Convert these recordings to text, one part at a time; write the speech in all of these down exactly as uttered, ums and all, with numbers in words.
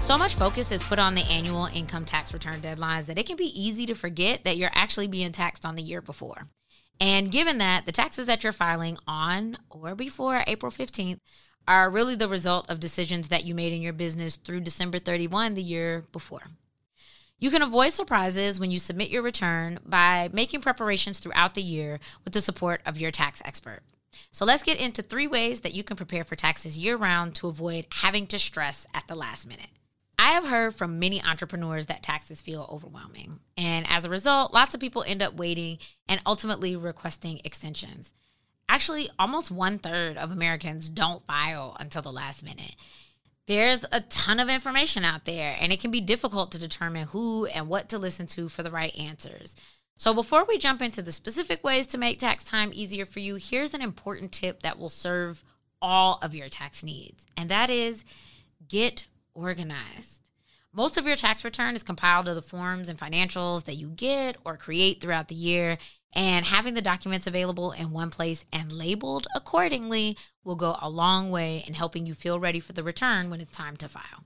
So much focus is put on the annual income tax return deadlines that it can be easy to forget that you're actually being taxed on the year before. And given that, the taxes that you're filing on or before April fifteenth are really the result of decisions that you made in your business through December thirty-first the year before. You can avoid surprises when you submit your return by making preparations throughout the year with the support of your tax expert. So let's get into three ways that you can prepare for taxes year-round to avoid having to stress at the last minute. I have heard from many entrepreneurs that taxes feel overwhelming. And as a result, lots of people end up waiting and ultimately requesting extensions. Actually, almost one third of Americans don't file until the last minute. There's a ton of information out there, and it can be difficult to determine who and what to listen to for the right answers. So before we jump into the specific ways to make tax time easier for you, here's an important tip that will serve all of your tax needs. And that is get organized. Most of your tax return is compiled of the forms and financials that you get or create throughout the year, and having the documents available in one place and labeled accordingly will go a long way in helping you feel ready for the return when it's time to file.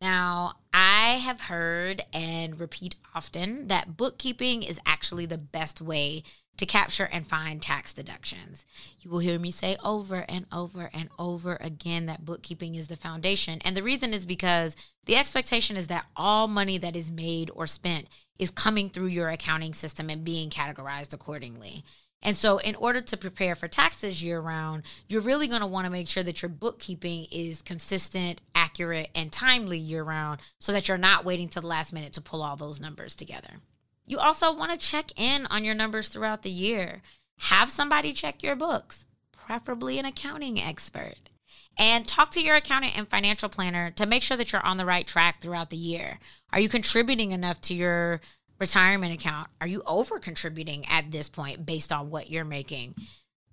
Now, I have heard and repeat often that bookkeeping is actually the best way to capture and find tax deductions. You will hear me say over and over and over again that bookkeeping is the foundation. And the reason is because the expectation is that all money that is made or spent is coming through your accounting system and being categorized accordingly. And so in order to prepare for taxes year-round, you're really going to want to make sure that your bookkeeping is consistent, accurate, and timely year-round so that you're not waiting to the last minute to pull all those numbers together. You also want to check in on your numbers throughout the year. Have somebody check your books, preferably an accounting expert, and talk to your accountant and financial planner to make sure that you're on the right track throughout the year. Are you contributing enough to your retirement account? Are you over contributing at this point based on what you're making?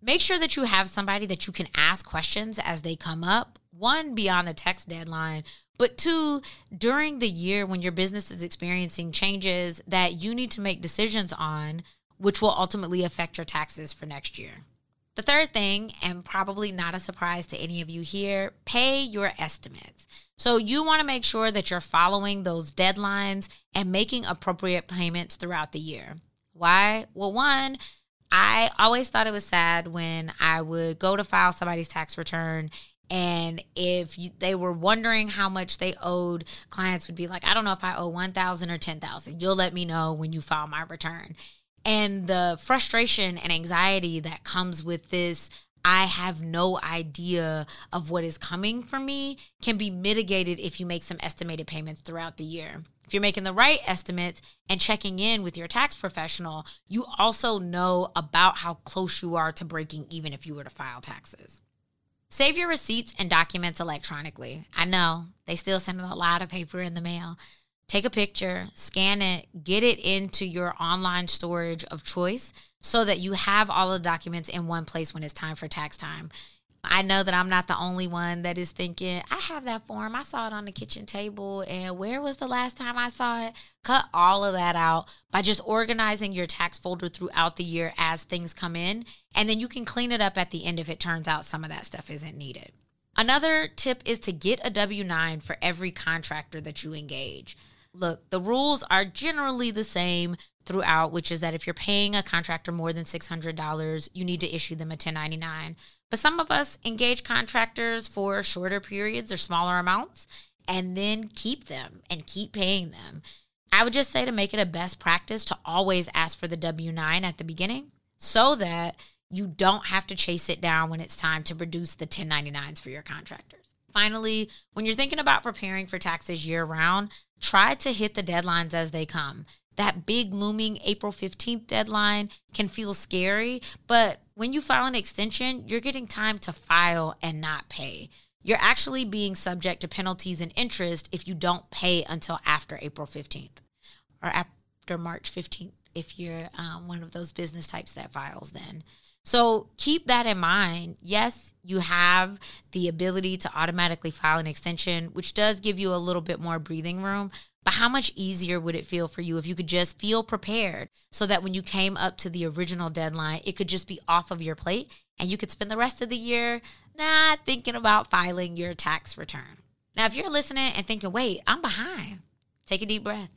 Make sure that you have somebody that you can ask questions as they come up, one, beyond the tax deadline, but two, during the year when your business is experiencing changes that you need to make decisions on, which will ultimately affect your taxes for next year. The third thing, and probably not a surprise to any of you here, pay your estimates. So you want to make sure that you're following those deadlines and making appropriate payments throughout the year. Why? Well, one, I always thought it was sad when I would go to file somebody's tax return, and if you, they were wondering how much they owed, clients would be like, I don't know if I owe one thousand dollars or ten thousand dollars. You'll let me know when you file my return. And the frustration and anxiety that comes with this, I have no idea of what is coming for me, can be mitigated if you make some estimated payments throughout the year. If you're making the right estimates and checking in with your tax professional, you also know about how close you are to breaking even if you were to file taxes. Save your receipts and documents electronically. I know, they still send a lot of paper in the mail. Take a picture, scan it, get it into your online storage of choice so that you have all the documents in one place when it's time for tax time. I know that I'm not the only one that is thinking, I have that form, I saw it on the kitchen table, and where was the last time I saw it? Cut all of that out by just organizing your tax folder throughout the year as things come in, and then you can clean it up at the end if it turns out some of that stuff isn't needed. Another tip is to get a W nine for every contractor that you engage. Look, the rules are generally the same throughout, which is that if you're paying a contractor more than six hundred dollars, you need to issue them a ten ninety-nine. But some of us engage contractors for shorter periods or smaller amounts and then keep them and keep paying them. I would just say to make it a best practice to always ask for the W nine at the beginning so that you don't have to chase it down when it's time to produce the ten ninety-nines for your contractors. Finally, when you're thinking about preparing for taxes year-round, try to hit the deadlines as they come. That big looming April fifteenth deadline can feel scary, but when you file an extension, you're getting time to file and not pay. You're actually being subject to penalties and interest if you don't pay until after April fifteenth or after March fifteenth. if you're um, one of those business types that files then. So keep that in mind. Yes, you have the ability to automatically file an extension, which does give you a little bit more breathing room. But how much easier would it feel for you if you could just feel prepared so that when you came up to the original deadline, it could just be off of your plate and you could spend the rest of the year not thinking about filing your tax return. Now, if you're listening and thinking, wait, I'm behind, take a deep breath.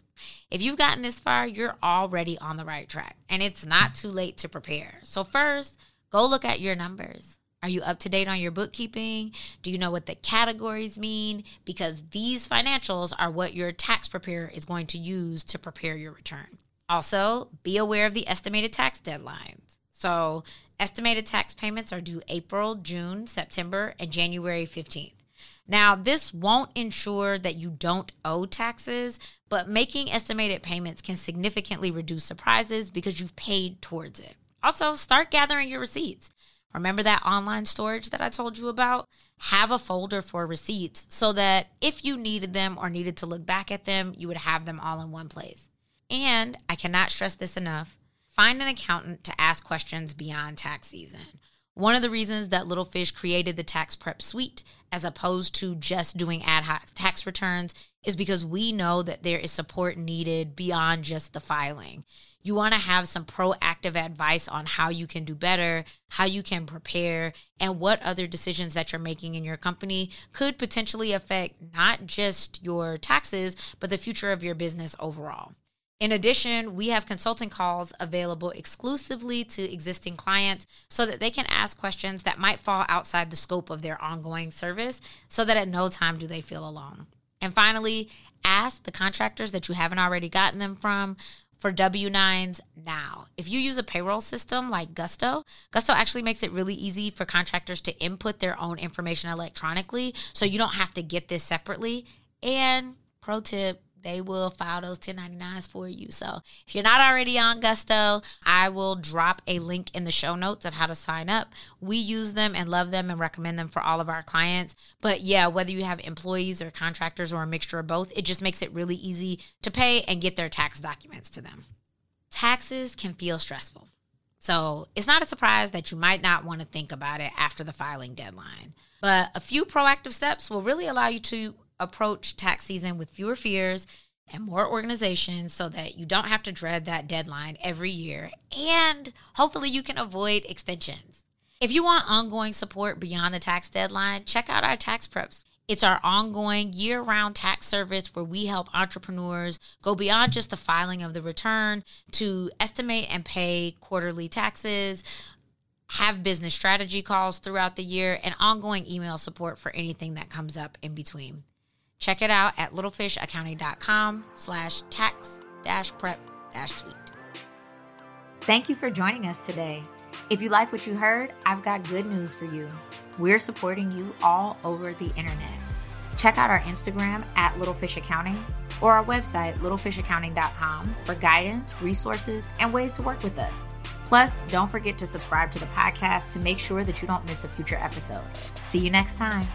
If you've gotten this far, you're already on the right track, and it's not too late to prepare. So first, go look at your numbers. Are you up to date on your bookkeeping? Do you know what the categories mean? Because these financials are what your tax preparer is going to use to prepare your return. Also, be aware of the estimated tax deadlines. So estimated tax payments are due April, June, September, and January fifteenth. Now, this won't ensure that you don't owe taxes, but making estimated payments can significantly reduce surprises because you've paid towards it. Also, start gathering your receipts. Remember that online storage that I told you about? Have a folder for receipts so that if you needed them or needed to look back at them, you would have them all in one place. And I cannot stress this enough, find an accountant to ask questions beyond tax season. One of the reasons that Little Fish created the Tax Prep Suite as opposed to just doing ad hoc tax returns is because we know that there is support needed beyond just the filing. You want to have some proactive advice on how you can do better, how you can prepare, and what other decisions that you're making in your company could potentially affect not just your taxes, but the future of your business overall. In addition, we have consulting calls available exclusively to existing clients so that they can ask questions that might fall outside the scope of their ongoing service so that at no time do they feel alone. And finally, ask the contractors that you haven't already gotten them from for W nines now. If you use a payroll system like Gusto, Gusto actually makes it really easy for contractors to input their own information electronically so you don't have to get this separately. And pro tip, they will file those ten ninety-nines for you. So if you're not already on Gusto, I will drop a link in the show notes of how to sign up. We use them and love them and recommend them for all of our clients. But yeah, whether you have employees or contractors or a mixture of both, it just makes it really easy to pay and get their tax documents to them. Taxes can feel stressful. So it's not a surprise that you might not want to think about it after the filing deadline. But a few proactive steps will really allow you to approach tax season with fewer fears and more organization so that you don't have to dread that deadline every year. And hopefully you can avoid extensions. If you want ongoing support beyond the tax deadline, check out our Tax Preps. It's our ongoing year-round tax service where we help entrepreneurs go beyond just the filing of the return to estimate and pay quarterly taxes, have business strategy calls throughout the year, and ongoing email support for anything that comes up in between. Check it out at littlefishaccounting.com slash tax dash prep dash suite. Thank you for joining us today. If you like what you heard, I've got good news for you. We're supporting you all over the internet. Check out our Instagram at littlefishaccounting or our website, littlefishaccounting dot com for guidance, resources, and ways to work with us. Plus, don't forget to subscribe to the podcast to make sure that you don't miss a future episode. See you next time.